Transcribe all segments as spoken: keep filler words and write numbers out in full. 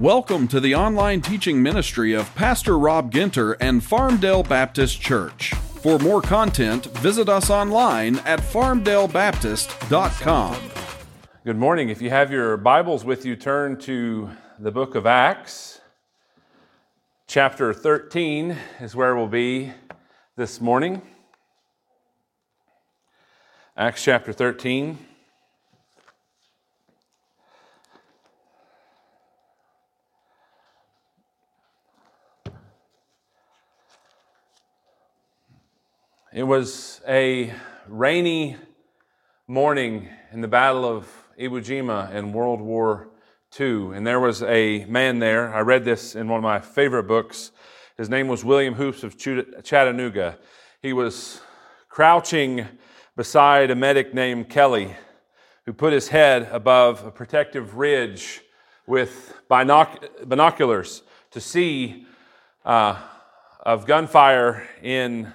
Welcome to the online teaching ministry of Pastor Rob Ginter and Farmdale Baptist Church. For more content, visit us online at farmdale baptist dot com. Good morning. If you have your Bibles with you, turn to the book of Acts. Chapter thirteen is where we'll be this morning. Acts chapter thirteen. It was a rainy morning in the Battle of Iwo Jima in World War Two, and there was a man there. I read this in one of my favorite books. His name was William Hoopes of Chattanooga. He was crouching beside a medic named Kelly, who put his head above a protective ridge with binoc- binoculars to see uh, of gunfire in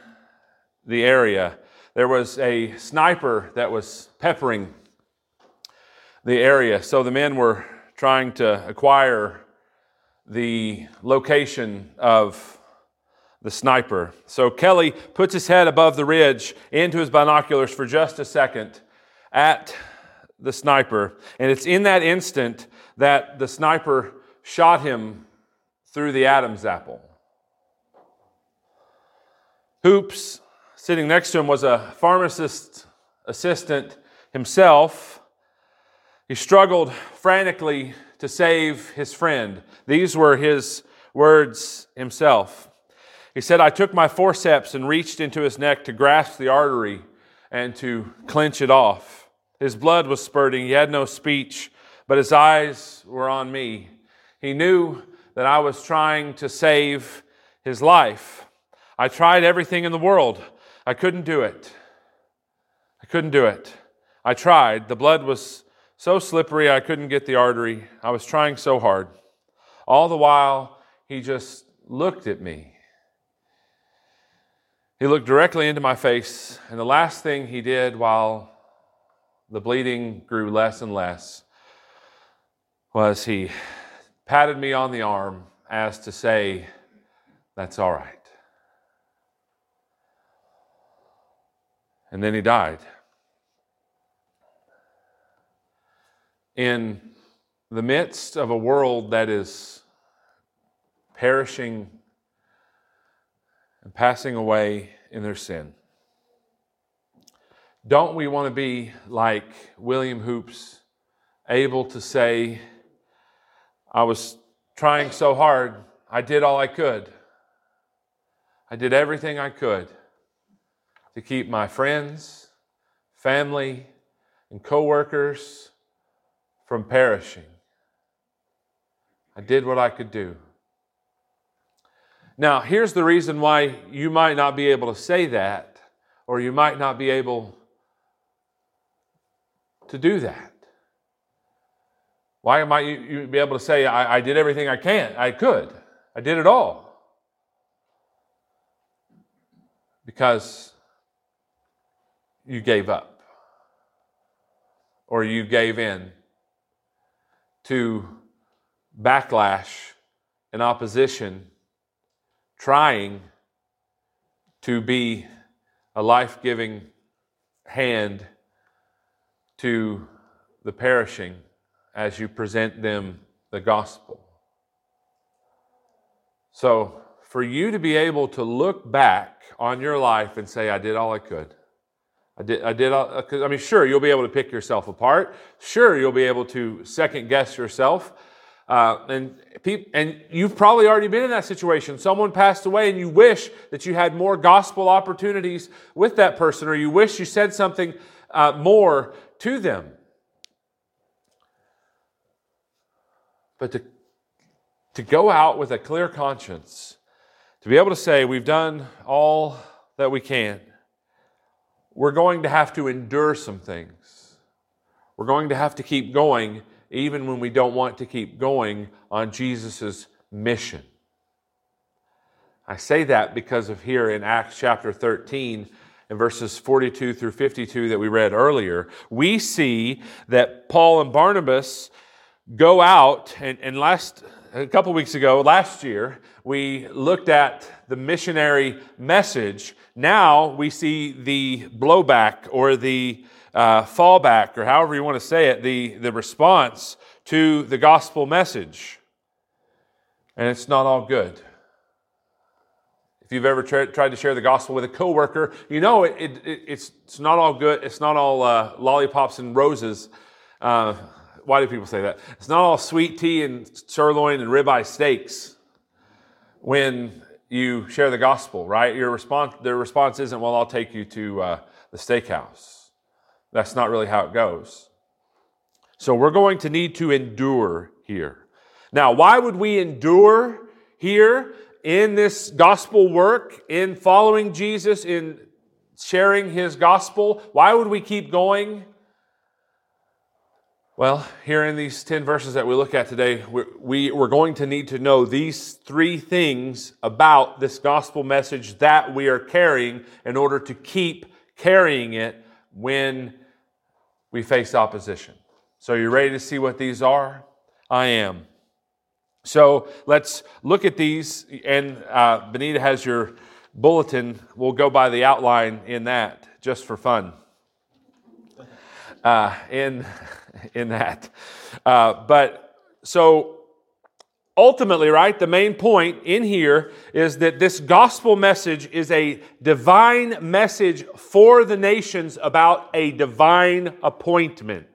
the area. There was a sniper that was peppering the area, so the men were trying to acquire the location of the sniper. So Kelly puts his head above the ridge into his binoculars for just a second at the sniper, and it's in that instant that the sniper shot him through the Adam's apple. Hoopes, sitting next to him, was a pharmacist assistant himself. He struggled frantically to save his friend. These were his words himself. He said, "I took my forceps and reached into his neck to grasp the artery and to clench it off. His blood was spurting. He had no speech, but his eyes were on me. He knew that I was trying to save his life. I tried everything in the world. I couldn't do it. I couldn't do it. I tried. The blood was so slippery, I couldn't get the artery. I was trying so hard. All the while, he just looked at me. He looked directly into my face, and the last thing he did, while the bleeding grew less and less, was he patted me on the arm as to say, 'That's all right.' And then he died in the midst of a world that is perishing and passing away in their sin." Don't we want to be like William Hoopes, able to say, "I was trying so hard, I did all I could. I did everything I could to keep my friends, family, and co-workers from perishing. I did what I could do." Now, here's the reason why you might not be able to say that, or you might not be able to do that. Why might you, you be able to say, I, I did everything I can, I could, I did it all? Because you gave up, or you gave in to backlash and opposition, trying to be a life-giving hand to the perishing as you present them the gospel. So for you to be able to look back on your life and say, I did all I could. I did, I did, I mean, sure, you'll be able to pick yourself apart. Sure, you'll be able to second guess yourself. Uh, and pe- and you've probably already been in that situation. Someone passed away and you wish that you had more gospel opportunities with that person, or you wish you said something uh, more to them. But to, to go out with a clear conscience, to be able to say, we've done all that we can. We're going to have to endure some things. We're going to have to keep going, even when we don't want to keep going on Jesus' mission. I say that because of here in Acts chapter thirteen, in verses forty-two through fifty-two that we read earlier, we see that Paul and Barnabas go out, and, and last a couple weeks ago, last year, we looked at the missionary message. Now we see the blowback or the uh, fallback, or however you want to say it, the, the response to the gospel message. And it's not all good. If you've ever tra- tried to share the gospel with a coworker, you know it, it, it, it's, it's not all good. It's not all uh, lollipops and roses. Uh, why do people say that? It's not all sweet tea and sirloin and ribeye steaks when you share the gospel, right? Your response, their response isn't, well, I'll take you to uh, the steakhouse. That's not really how it goes. So we're going to need to endure here. Now, why would we endure here? In this gospel work, in following Jesus, in sharing his gospel, why would we keep going? Well, here in these ten verses that we look at today, we're, we, we're going to need to know these three things about this gospel message that we are carrying in order to keep carrying it when we face opposition. So you ready to see what these are? I am. So let's look at these, and uh, Benita has your bulletin. We'll go by the outline in that, just for fun. Uh, in in that, uh, but so ultimately, right? The main point in here is that this gospel message is a divine message for the nations about a divine appointment.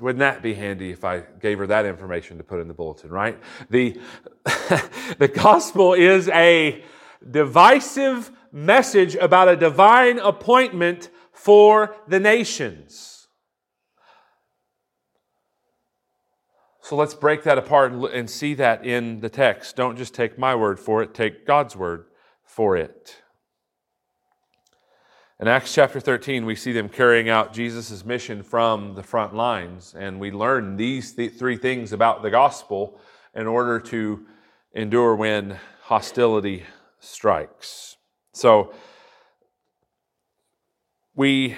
Wouldn't that be handy if I gave her that information to put in the bulletin, right? The, the gospel is a divisive message about a divine appointment for the nations. So let's break that apart and see that in the text. Don't just take my word for it, take God's word for it. In Acts chapter thirteen, we see them carrying out Jesus' mission from the front lines, and we learn these th- three things about the gospel in order to endure when hostility strikes. So, we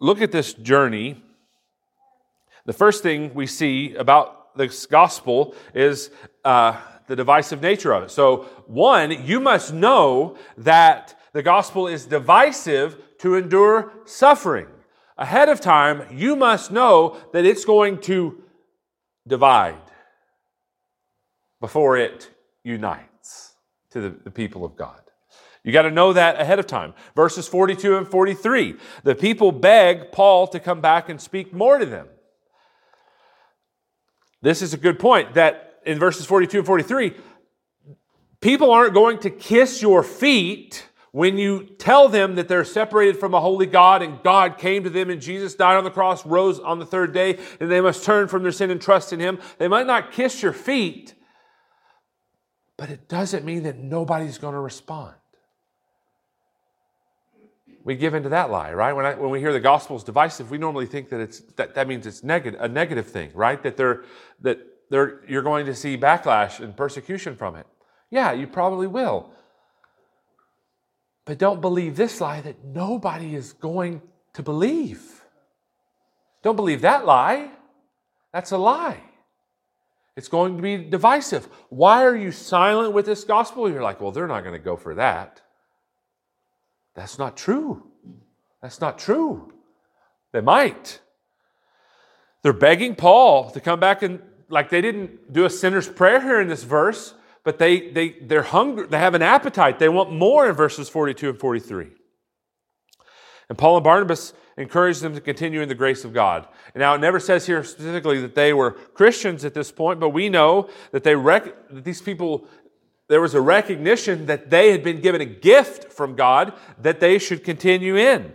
look at this journey. The first thing we see about this gospel is uh, the divisive nature of it. So, one, you must know that the gospel is divisive to endure suffering. Ahead of time, you must know that it's going to divide before it unites to the, the people of God. You got to know that ahead of time. Verses forty-two and forty-three, the people beg Paul to come back and speak more to them. This is a good point that in verses forty-two and forty-three, people aren't going to kiss your feet when you tell them that they're separated from a holy God and God came to them and Jesus died on the cross, rose on the third day, and they must turn from their sin and trust in Him. They might not kiss your feet, but it doesn't mean that nobody's going to respond. We give into that lie, right? When I, when we hear the gospel's divisive, we normally think that it's that, that means it's negative, a negative thing, right? That they're that they're you're going to see backlash and persecution from it. Yeah, you probably will. But don't believe this lie that nobody is going to believe. Don't believe that lie. That's a lie. It's going to be divisive. Why are you silent with this gospel? You're like, well, they're not going to go for that. That's not true. That's not true. They might. They're begging Paul to come back and, like they didn't do a sinner's prayer here in this verse. But they, they, they're hungry. They have an appetite. They want more in verses forty-two and forty-three. And Paul and Barnabas encouraged them to continue in the grace of God. And now it never says here specifically that they were Christians at this point, but we know that they rec- that these people, there was a recognition that they had been given a gift from God that they should continue in.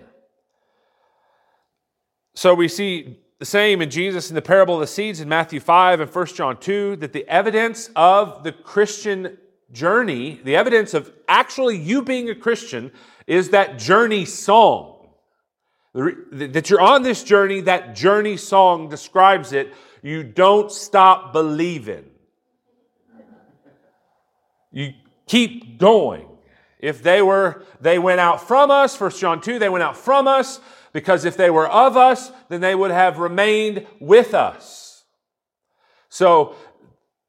So we see the same in Jesus in the parable of the seeds in Matthew five and First John two, that the evidence of the Christian journey, the evidence of actually you being a Christian, is that journey song. That you're on this journey, that journey song describes it. You don't stop believing. You keep going. If they were, they went out from us, First John two, they went out from us, because if they were of us, then they would have remained with us. So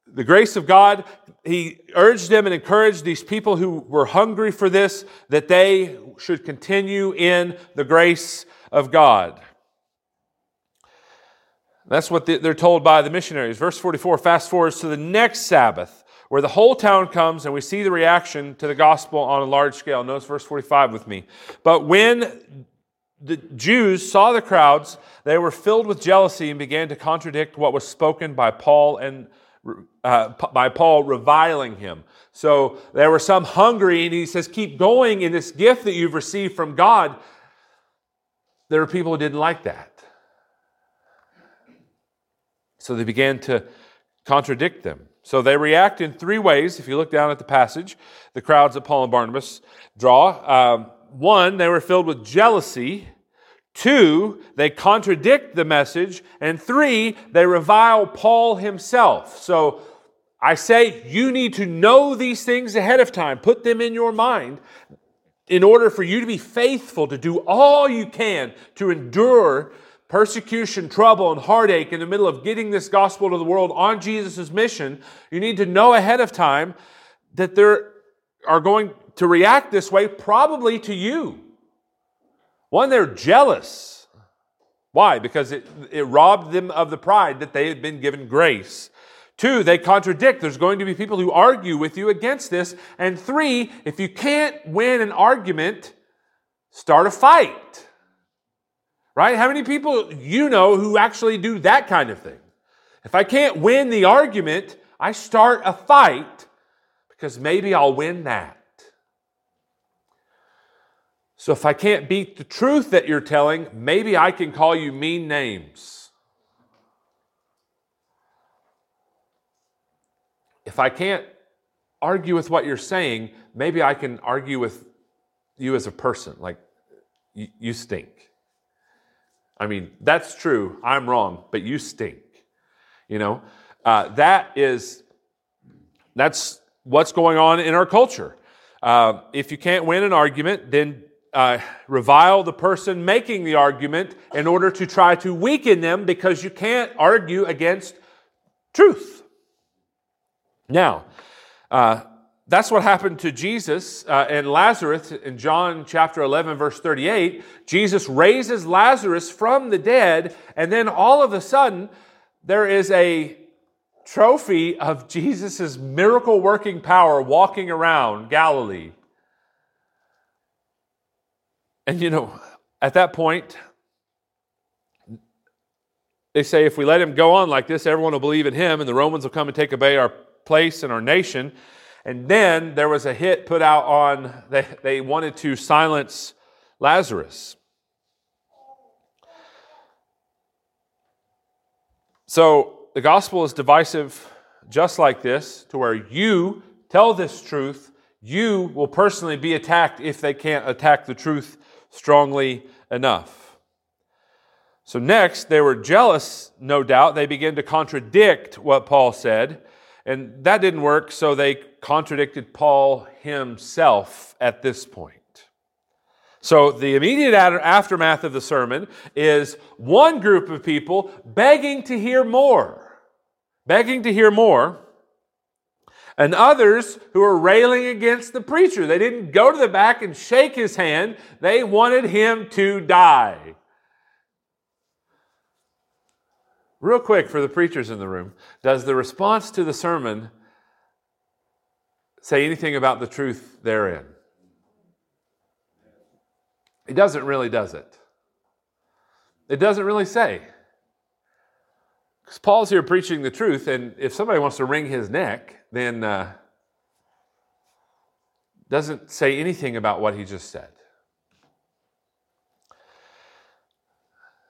the grace of God, he urged them and encouraged these people who were hungry for this, that they should continue in the grace of God. That's what they're told by the missionaries. Verse forty-four fast forwards to the next Sabbath, where the whole town comes and we see the reaction to the gospel on a large scale. Notice verse forty-five with me. But when the Jews saw the crowds, they were filled with jealousy and began to contradict what was spoken by Paul and uh, by Paul, reviling him. So there were some hungry, and he says, keep going in this gift that you've received from God. There were people who didn't like that. So they began to contradict them. So they react in three ways. If you look down at the passage, the crowds that Paul and Barnabas draw. Um, one, they were filled with jealousy. Two, they contradict the message. And three, they revile Paul himself. So I say you need to know these things ahead of time. Put them in your mind in order for you to be faithful, to do all you can to endure persecution, trouble, and heartache in the middle of getting this gospel to the world on Jesus' mission. You need to know ahead of time that they are going to react this way, probably to you. One, they're jealous. Why? Because it, it robbed them of the pride that they had been given grace. Two, they contradict. There's going to be people who argue with you against this. And three, if you can't win an argument, start a fight. Right? How many people you know who actually do that kind of thing? If I can't win the argument, I start a fight because maybe I'll win that. So if I can't beat the truth that you're telling, maybe I can call you mean names. If I can't argue with what you're saying, maybe I can argue with you as a person, like you, you stink. I mean, that's true, I'm wrong, but you stink. You know, uh, that is, that's what's going on in our culture. Uh, if you can't win an argument, then uh, revile the person making the argument in order to try to weaken them because you can't argue against truth. Now, uh, That's what happened to Jesus uh, and Lazarus in John chapter eleven, verse thirty-eight. Jesus raises Lazarus from the dead, and then all of a sudden, there is a trophy of Jesus' miracle-working power walking around Galilee. And you know, at that point, they say if we let him go on like this, everyone will believe in him, and the Romans will come and take away our place and our nation. And then there was a hit put out on, they, they wanted to silence Lazarus. So the gospel is divisive just like this, to where you tell this truth, you will personally be attacked if they can't attack the truth strongly enough. So next, they were jealous, no doubt. They began to contradict what Paul said. And that didn't work, so they contradicted Paul himself at this point. So the immediate aftermath of the sermon is one group of people begging to hear more, begging to hear more, and others who are railing against the preacher. They didn't go to the back and shake his hand. They wanted him to die. Real quick for the preachers in the room, does the response to the sermon say anything about the truth therein? It doesn't really, does it? It doesn't really say. Because Paul's here preaching the truth, and if somebody wants to wring his neck, then uh, doesn't say anything about what he just said.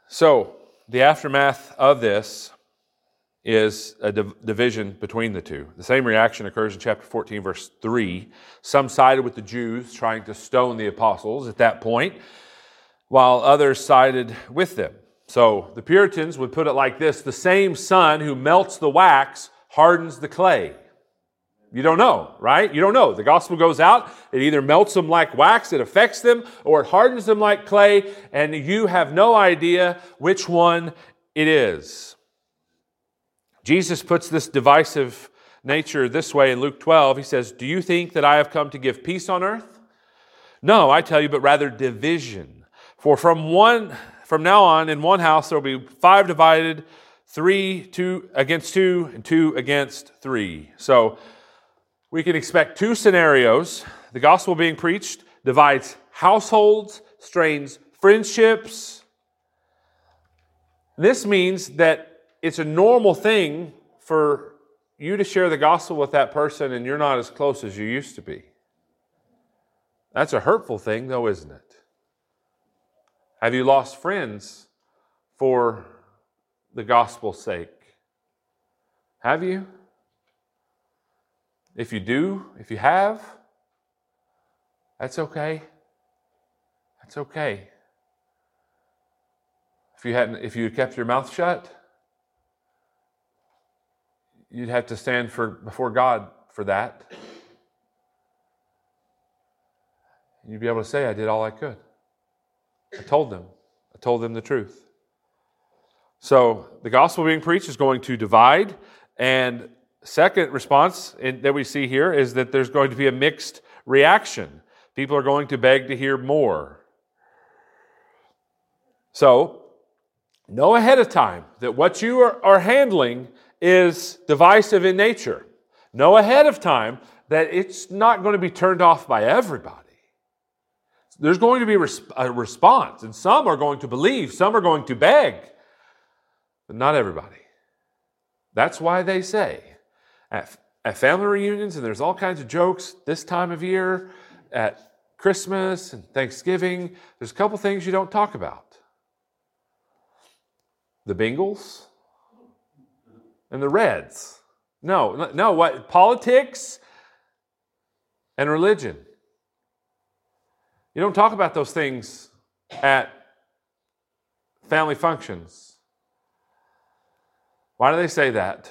So, the aftermath of this is a div- division between the two. The same reaction occurs in chapter fourteen, verse three. Some sided with the Jews, trying to stone the apostles at that point, while others sided with them. So the Puritans would put it like this: the same sun who melts the wax hardens the clay. You don't know, right? You don't know. The gospel goes out, it either melts them like wax, it affects them, or it hardens them like clay, and you have no idea which one it is. Jesus puts this divisive nature this way in Luke twelve. He says, "Do you think that I have come to give peace on earth? No, I tell you, but rather division. For from one from now on, in one house there will be five divided, three two against two, and two against three." So we can expect two scenarios. The gospel being preached divides households, strains friendships. This means that it's a normal thing for you to share the gospel with that person and you're not as close as you used to be. That's a hurtful thing though, isn't it? Have you lost friends for the gospel's sake? Have you? If you do, if you have, that's okay. That's okay. If you hadn't, if you kept your mouth shut, you'd have to stand for before God for that. You'd be able to say, "I did all I could. I told them. I told them the truth." So the gospel being preached is going to divide. And second response in, that we see here is that there's going to be a mixed reaction. People are going to beg to hear more. So, know ahead of time that what you are, are handling is divisive in nature. Know ahead of time that it's not going to be turned off by everybody. There's going to be a response, and some are going to believe, some are going to beg, but not everybody. That's why they say, at, at family reunions, and there's all kinds of jokes this time of year, at Christmas and Thanksgiving, there's a couple things you don't talk about. The Bengals and the Reds. No, no, what? Politics and religion. You don't talk about those things at family functions. Why do they say that?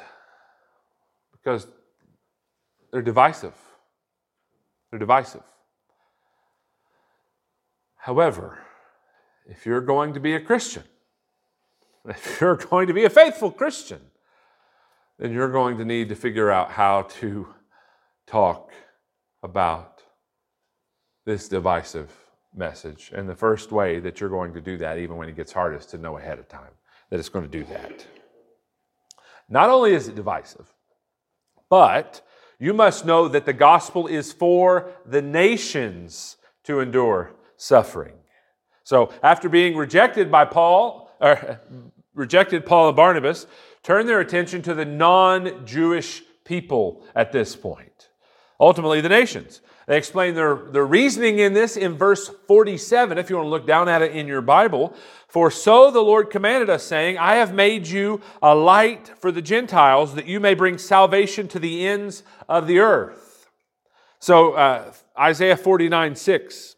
Because they're divisive. They're divisive. However, if you're going to be a Christian, if you're going to be a faithful Christian, then you're going to need to figure out how to talk about this divisive message. And the first way that you're going to do that, even when it gets hard, is to know ahead of time that it's going to do that. Not only is it divisive, but you must know that the gospel is for the nations to endure suffering. So after being rejected by Paul, or rejected Paul and Barnabas, turned their attention to the non-Jewish people at this point. Ultimately, the nations. They explain their, their reasoning in this in verse forty-seven, if you want to look down at it in your Bible. "For so the Lord commanded us, saying, I have made you a light for the Gentiles, that you may bring salvation to the ends of the earth." So uh, Isaiah forty-nine six.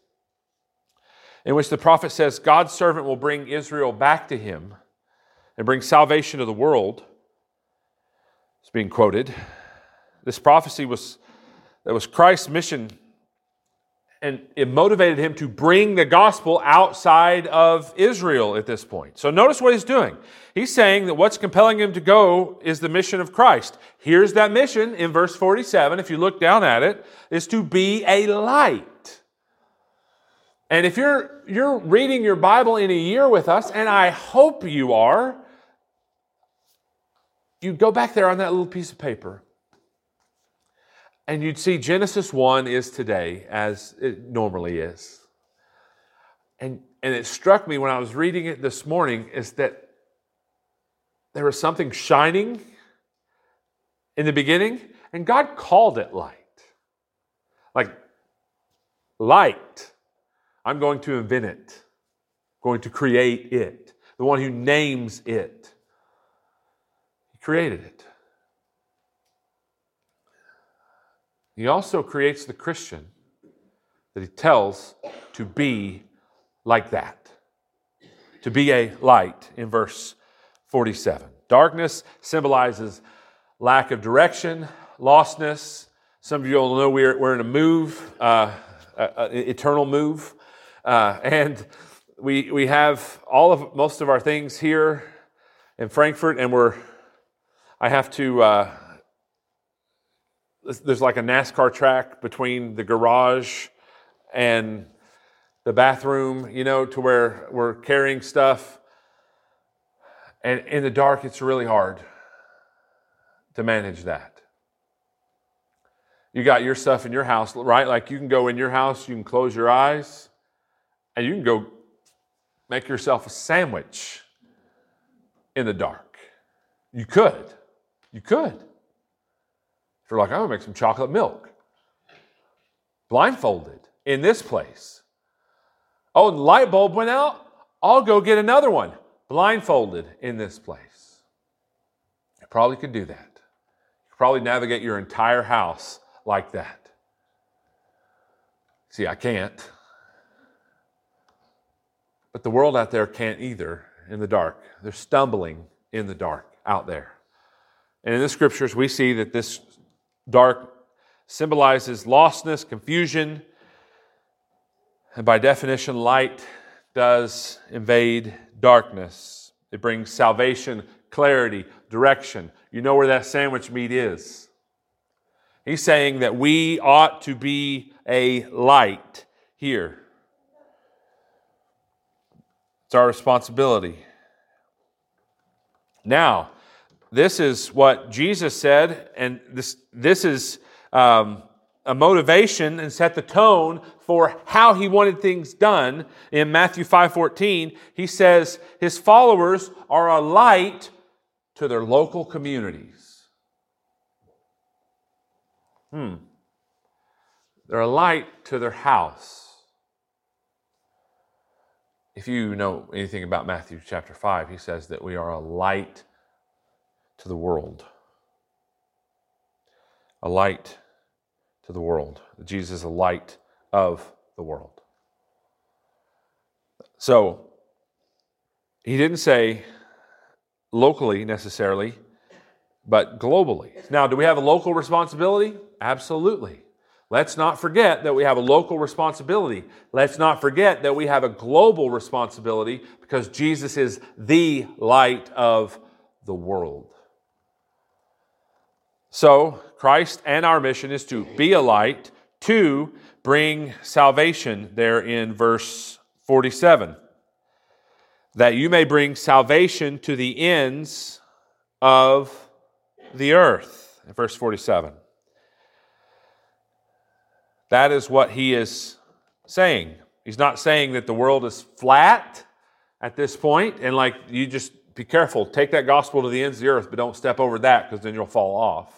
In which the prophet says, God's servant will bring Israel back to him and bring salvation to the world. It's being quoted. This prophecy was that was Christ's mission, and it motivated him to bring the gospel outside of Israel at this point. So notice what he's doing. He's saying that what's compelling him to go is the mission of Christ. Here's that mission in verse forty-seven, if you look down at it, is to be a light. And if you're you're reading your Bible in a year with us, and I hope you are, you'd go back there on that little piece of paper, and you'd see Genesis one is today as it normally is. And, and it struck me when I was reading it this morning is that there was something shining in the beginning, and God called it light. Like, light. I'm going to invent it. I'm going to create it. The one who names it. He created it. He also creates the Christian that he tells to be like that. To be a light in verse forty-seven. Darkness symbolizes lack of direction, lostness. Some of you all know we're, we're in a move, uh, an eternal move. Uh, and we we have all of most of our things here in Frankfurt, and we're I have to, uh, there's like a NASCAR track between the garage and the bathroom, you know, to where we're carrying stuff. And in the dark, it's really hard to manage that. You got your stuff in your house, right? Like you can go in your house, you can close your eyes, and you can go make yourself a sandwich in the dark. You could. You could. If you're like, I'm going to make some chocolate milk. Blindfolded in this place. Oh, the light bulb went out. I'll go get another one. Blindfolded in this place. You probably could do that. You could probably navigate your entire house like that. See, I can't. But the world out there can't either in the dark. They're stumbling in the dark out there. And in the scriptures, we see that this dark symbolizes lostness, confusion, and by definition, light does invade darkness. It brings salvation, clarity, direction. You know where that sandwich meat is. He's saying that we ought to be a light here. It's our responsibility. Now, this is what Jesus said, and this this is um, a motivation and set the tone for how he wanted things done. In Matthew five fourteen, he says his followers are a light to their local communities. Hmm. They're a light to their house. If you know anything about Matthew chapter five, he says that we are a light to the world. A light to the world. Jesus is a light of the world. So, he didn't say locally necessarily, but globally. Now, do we have a local responsibility? Absolutely. Let's not forget that we have a local responsibility. Let's not forget that we have a global responsibility because Jesus is the light of the world. So, Christ and our mission is to be a light, to bring salvation there in verse forty-seven. That you may bring salvation to the ends of the earth. In verse forty-seven. That is what he is saying. He's not saying that the world is flat at this point, and like, you just be careful. Take that gospel to the ends of the earth, but don't step over that because then you'll fall off.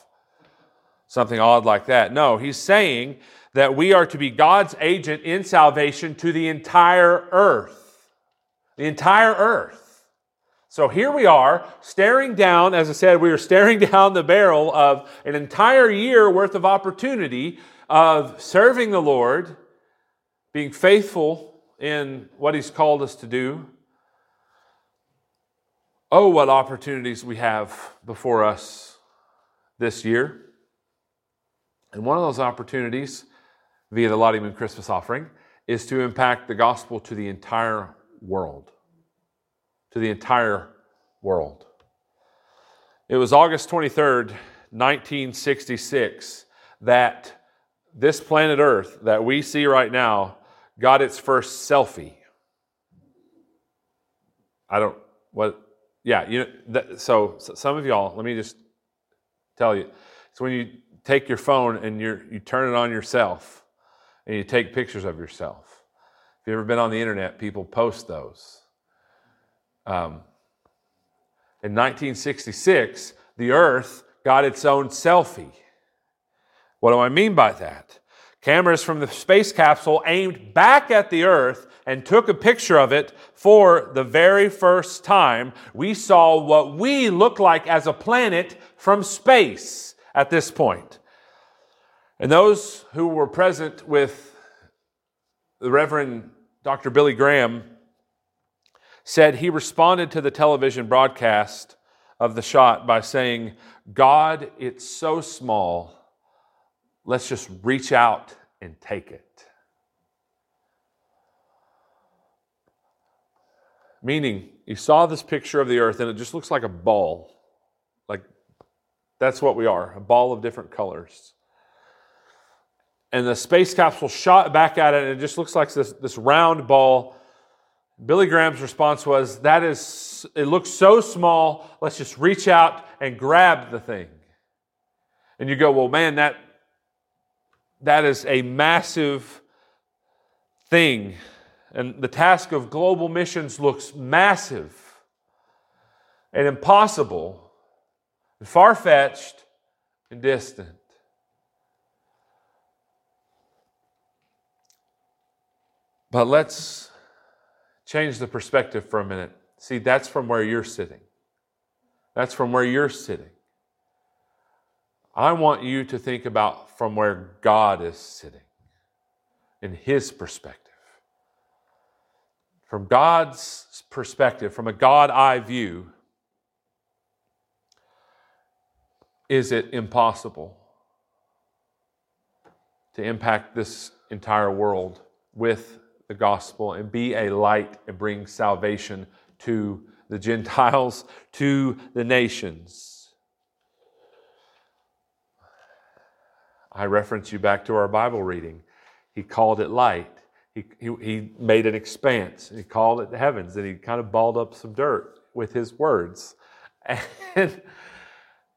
Something odd like that. No, he's saying that we are to be God's agent in salvation to the entire earth. The entire earth. So here we are, staring down, as I said, we are staring down the barrel of an entire year worth of opportunity of serving the Lord, being faithful in what He's called us to do. Oh, what opportunities we have before us this year. And one of those opportunities, via the Lottie Moon Christmas offering, is to impact the gospel to the entire world. To the entire world. It was August twenty-third, nineteen sixty-six, that this planet Earth that we see right now got its first selfie. I don't, what, yeah, you know, that, so, so some of y'all, let me just tell you. So when you take your phone and you you turn it on yourself and you take pictures of yourself. If you've ever been on the internet, people post those. Um, in nineteen sixty-six, the Earth got its own selfie. What do I mean by that? Cameras from the space capsule aimed back at the Earth and took a picture of it for the very first time. We saw what we look like as a planet from space at this point. And those who were present with the Reverend Doctor Billy Graham said he responded to the television broadcast of the shot by saying, "God, it's so small. Let's just reach out and take it." Meaning, you saw this picture of the earth and it just looks like a ball, like That's what we are, a ball of different colors. And the space capsule shot back at it, and it just looks like this, this round ball. Billy Graham's response was, that is, it looks so small, let's just reach out and grab the thing. And you go, well, man, that that is a massive thing. And the task of global missions looks massive and impossible and far-fetched and distant. But let's change the perspective for a minute. See, that's from where you're sitting. That's from where you're sitting. I want you to think about from where God is sitting in His perspective. From God's perspective, from a God eye view, is it impossible to impact this entire world with the gospel and be a light and bring salvation to the Gentiles, to the nations? I reference you back to our Bible reading. He called it light. He, he, he made an expanse. He called it the heavens, and he kind of balled up some dirt with his words. And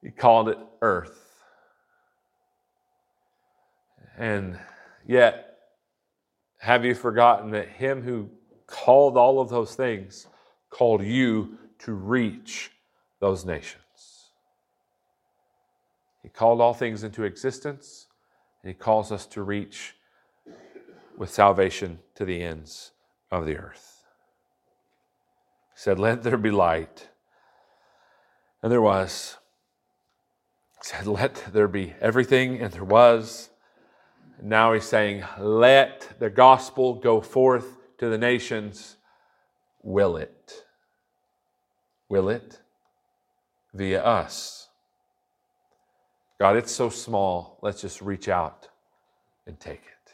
he called it earth. And yet, have you forgotten that Him who called all of those things called you to reach those nations? He called all things into existence, and He calls us to reach with salvation to the ends of the earth. He said, let there be light. And there was. He said, let there be everything, and there was. Now He's saying, let the gospel go forth to the nations. Will it? Will it? Via us. God, it's so small. Let's just reach out and take it.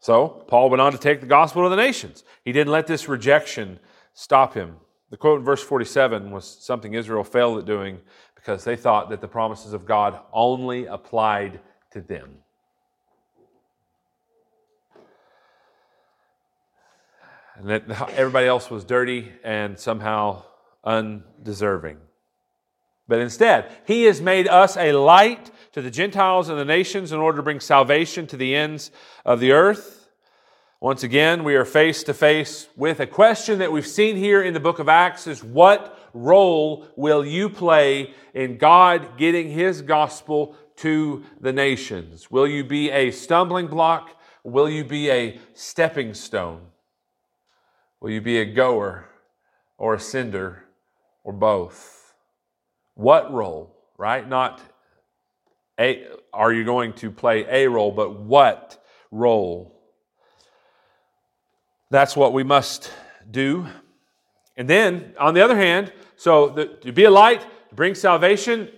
So Paul went on to take the gospel to the nations. He didn't let this rejection stop him. The quote in verse forty-seven was something Israel failed at doing because they thought that the promises of God only applied to them. And that everybody else was dirty and somehow undeserving. But instead, He has made us a light to the Gentiles and the nations in order to bring salvation to the ends of the earth. Once again, we are face to face with a question that we've seen here in the book of Acts is, what role will you play in God getting His gospel to the nations? Will you be a stumbling block? Will you be a stepping stone? Will you be a goer or a sender or both? What role, right? Not a, are you going to play a role, but what role? That's what we must do. And then, on the other hand, so the, to be a light, to bring salvation,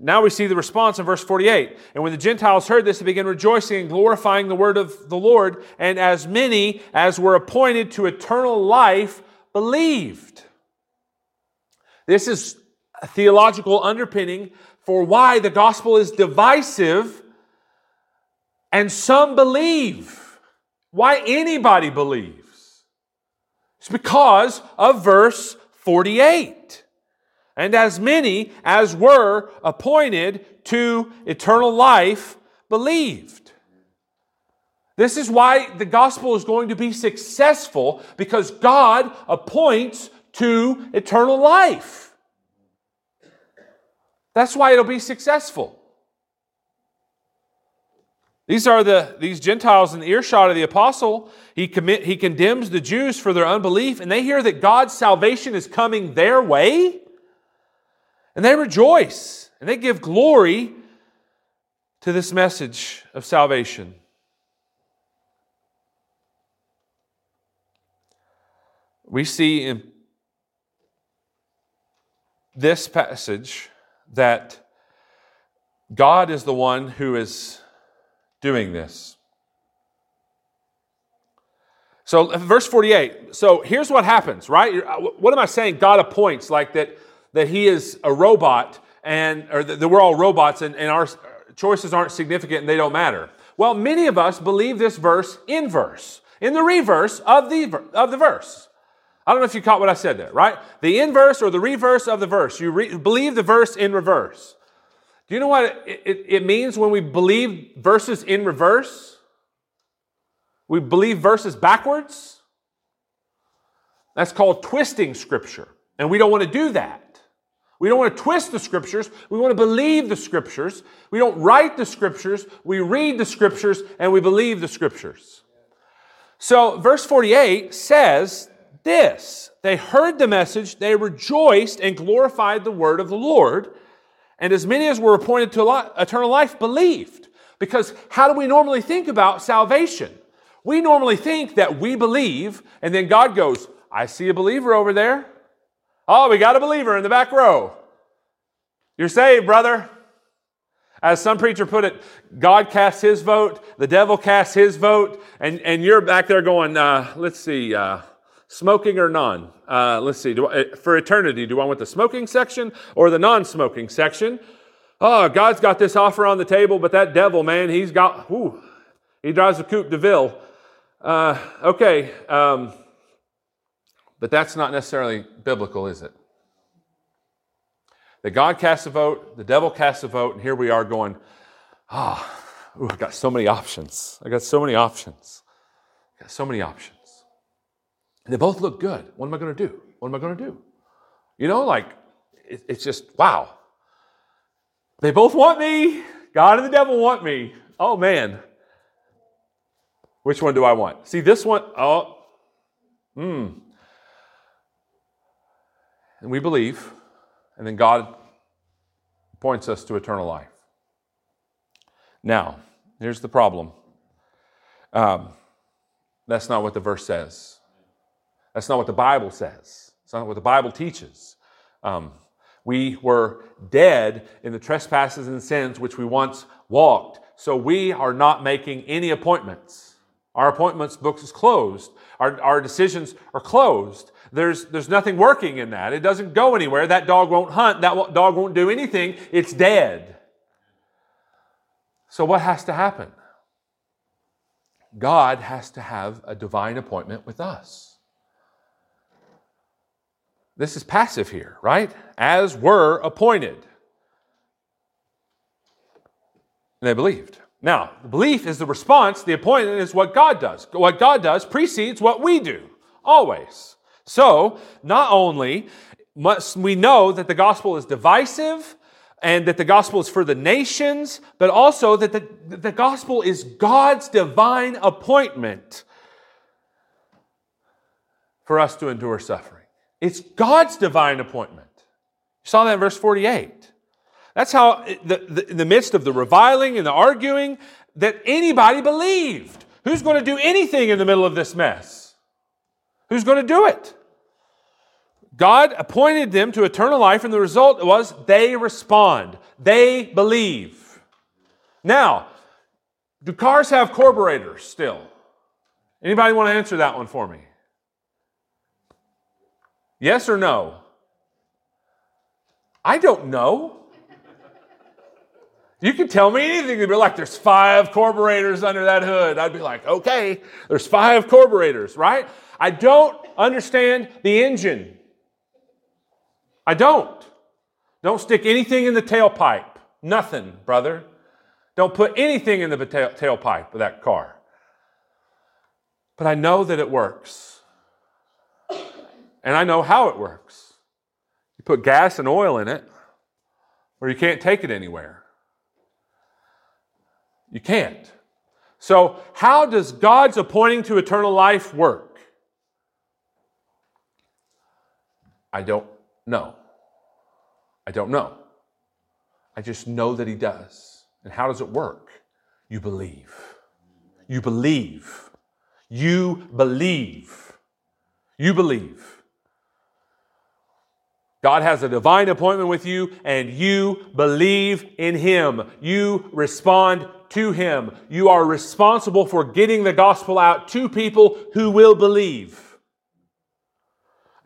now we see the response in verse forty-eight. And when the Gentiles heard this, they began rejoicing and glorifying the word of the Lord. And as many as were appointed to eternal life believed. This is a theological underpinning for why the gospel is divisive and some believe. Why anybody believes. It's because of verse forty-eight. And as many as were appointed to eternal life believed. This is why the gospel is going to be successful, because God appoints to eternal life. That's why it'll be successful. These are the these Gentiles in the earshot of the apostle. He commit, he condemns the Jews for their unbelief, and they hear that God's salvation is coming their way. And they rejoice, and they give glory to this message of salvation. We see in this passage that God is the one who is doing this. So, verse forty-eight. So, here's what happens, right? What am I saying? God appoints, like that. That He is a robot and or that we're all robots and, and our choices aren't significant and they don't matter. Well, many of us believe this verse in verse, in the reverse of the of the verse. I don't know if you caught what I said there, right? The inverse or the reverse of the verse. You re- believe the verse in reverse. Do you know what it, it, it means when we believe verses in reverse? We believe verses backwards. That's called twisting Scripture. And we don't want to do that. We don't want to twist the Scriptures. We want to believe the Scriptures. We don't write the Scriptures. We read the Scriptures and we believe the Scriptures. So verse forty-eight says this: they heard the message, they rejoiced and glorified the word of the Lord, and as many as were appointed to eternal life believed. Because how do we normally think about salvation? We normally think that we believe, and then God goes, I see a believer over there. Oh, we got a believer in the back row. You're saved, brother. As some preacher put it, God casts his vote, the devil casts his vote, and, and you're back there going, uh, let's see, uh, smoking or non? Uh, let's see, do I, for eternity, do I want the smoking section or the non-smoking section? Oh, God's got this offer on the table, but that devil, man, he's got, whew, he drives a coupe de ville. Uh, okay, um, but that's not necessarily biblical, is it? That God casts a vote, the devil casts a vote, and here we are going, ah, oh, ooh, I got so many options. I got so many options. I got so many options. And they both look good. What am I going to do? What am I going to do? You know, like, it, it's just, wow. They both want me. God and the devil want me. Oh, man. Which one do I want? See, this one, oh, hmm. And we believe. And then God points us to eternal life. Now, here's the problem. Um, that's not what the verse says. That's not what the Bible says. It's not what the Bible teaches. Um, we were dead in the trespasses and sins which we once walked. So we are not making any appointments. Our appointments book is closed. Our, our decisions are closed. There's, there's nothing working in that. It doesn't go anywhere. That dog won't hunt. That dog won't do anything. It's dead. So what has to happen? God has to have a divine appointment with us. This is passive here, right? As were appointed. And they believed. Now, the belief is the response. The appointment is what God does. What God does precedes what we do, always. So, not only must we know that the gospel is divisive and that the gospel is for the nations, but also that the, the gospel is God's divine appointment for us to endure suffering. It's God's divine appointment. You saw that in verse forty-eight. That's how, the, the, in the midst of the reviling and the arguing, that anybody believed. Who's going to do anything in the middle of this mess? Who's going to do it? God appointed them to eternal life, and the result was they respond. They believe. Now, do cars have carburetors still? Anybody want to answer that one for me? Yes or no? I don't know. You could tell me anything. You'd be like, there's five carburetors under that hood. I'd be like, okay, there's five carburetors, right? I don't understand the engine. I don't. Don't stick anything in the tailpipe. Nothing, brother. Don't put anything in the tail- tailpipe of that car. But I know that it works. And I know how it works. You put gas and oil in it, or you can't take it anywhere. You can't. So how does God's appointing to eternal life work? I don't know. I don't know. I just know that he does. And how does it work? You believe. You believe. You believe. You believe. God has a divine appointment with you, and you believe in him. You respond to him. You are responsible for getting the gospel out to people who will believe.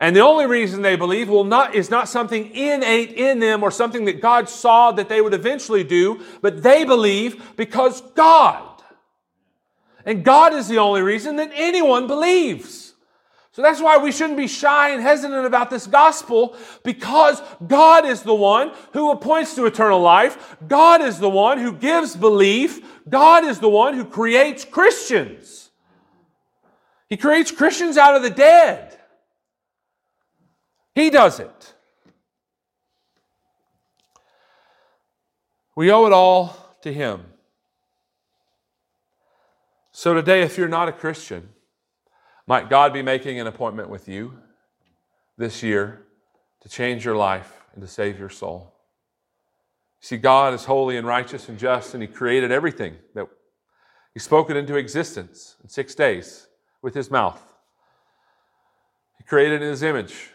And the only reason they believe will not is not something innate in them or something that God saw that they would eventually do, but they believe because God. And God is the only reason that anyone believes. So that's why we shouldn't be shy and hesitant about this gospel, because God is the one who appoints to eternal life. God is the one who gives belief. God is the one who creates Christians. He creates Christians out of the dead. He does it. We owe it all to Him. So today, if you're not a Christian, might God be making an appointment with you this year to change your life and to save your soul. See, God is holy and righteous and just, and He created everything. That He spoke it into existence in six days with His mouth. He created in His image.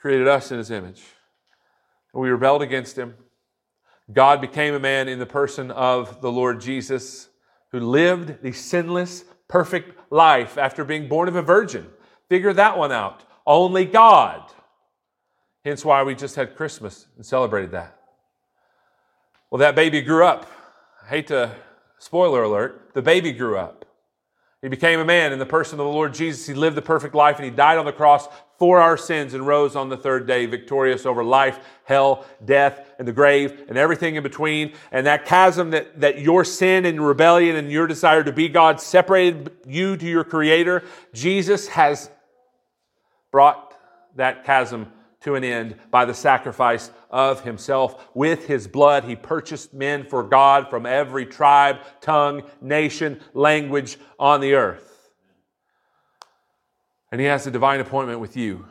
Created us in His image. We rebelled against Him. God became a man in the person of the Lord Jesus, who lived the sinless, perfect life after being born of a virgin. Figure that one out. Only God. Hence why we just had Christmas and celebrated that. Well, that baby grew up. I hate to, spoiler alert, the baby grew up. He became a man in the person of the Lord Jesus. He lived the perfect life, and He died on the cross for our sins and rose on the third day, victorious over life, hell, death, and the grave, and everything in between. And that chasm that, that your sin and rebellion and your desire to be God separated you to your Creator, Jesus has brought that chasm to an end by the sacrifice of Himself. With His blood, He purchased men for God from every tribe, tongue, nation, language on the earth. And He has a divine appointment with you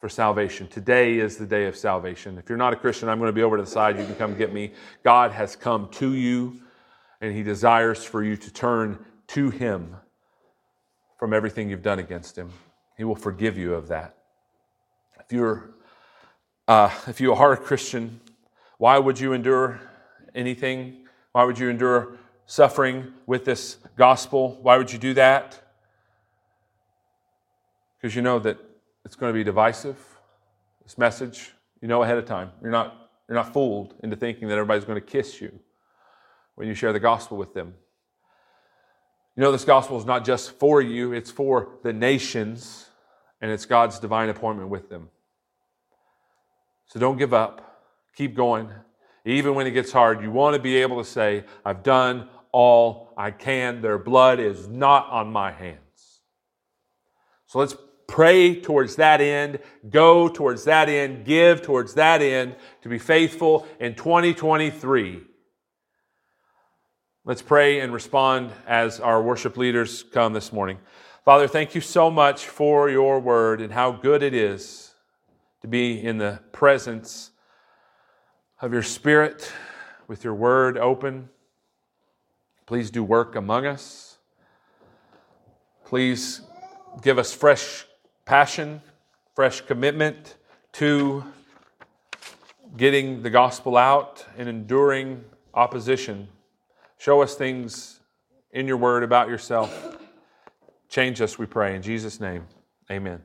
for salvation. Today is the day of salvation. If you're not a Christian, I'm going to be over to the side. You can come get me. God has come to you, and He desires for you to turn to Him from everything you've done against Him. He will forgive you of that. If you're, uh, if you are a Christian, why would you endure anything? Why would you endure suffering with this gospel? Why would you do that? Because you know that it's going to be divisive, this message. You know ahead of time. You're not, you're not fooled into thinking that everybody's going to kiss you when you share the gospel with them. You know this gospel is not just for you, it's for the nations, and it's God's divine appointment with them. So don't give up. Keep going. Even when it gets hard, you want to be able to say, I've done all I can. Their blood is not on my hands. So let's pray towards that end, go towards that end, give towards that end, to be faithful in twenty twenty-three. Let's pray and respond as our worship leaders come this morning. Father, thank You so much for Your word and how good it is to be in the presence of Your Spirit with Your word open. Please do work among us. Please give us fresh passion, fresh commitment to getting the gospel out and enduring opposition. Show us things in Your word about Yourself. Change us, we pray. In Jesus' name, amen.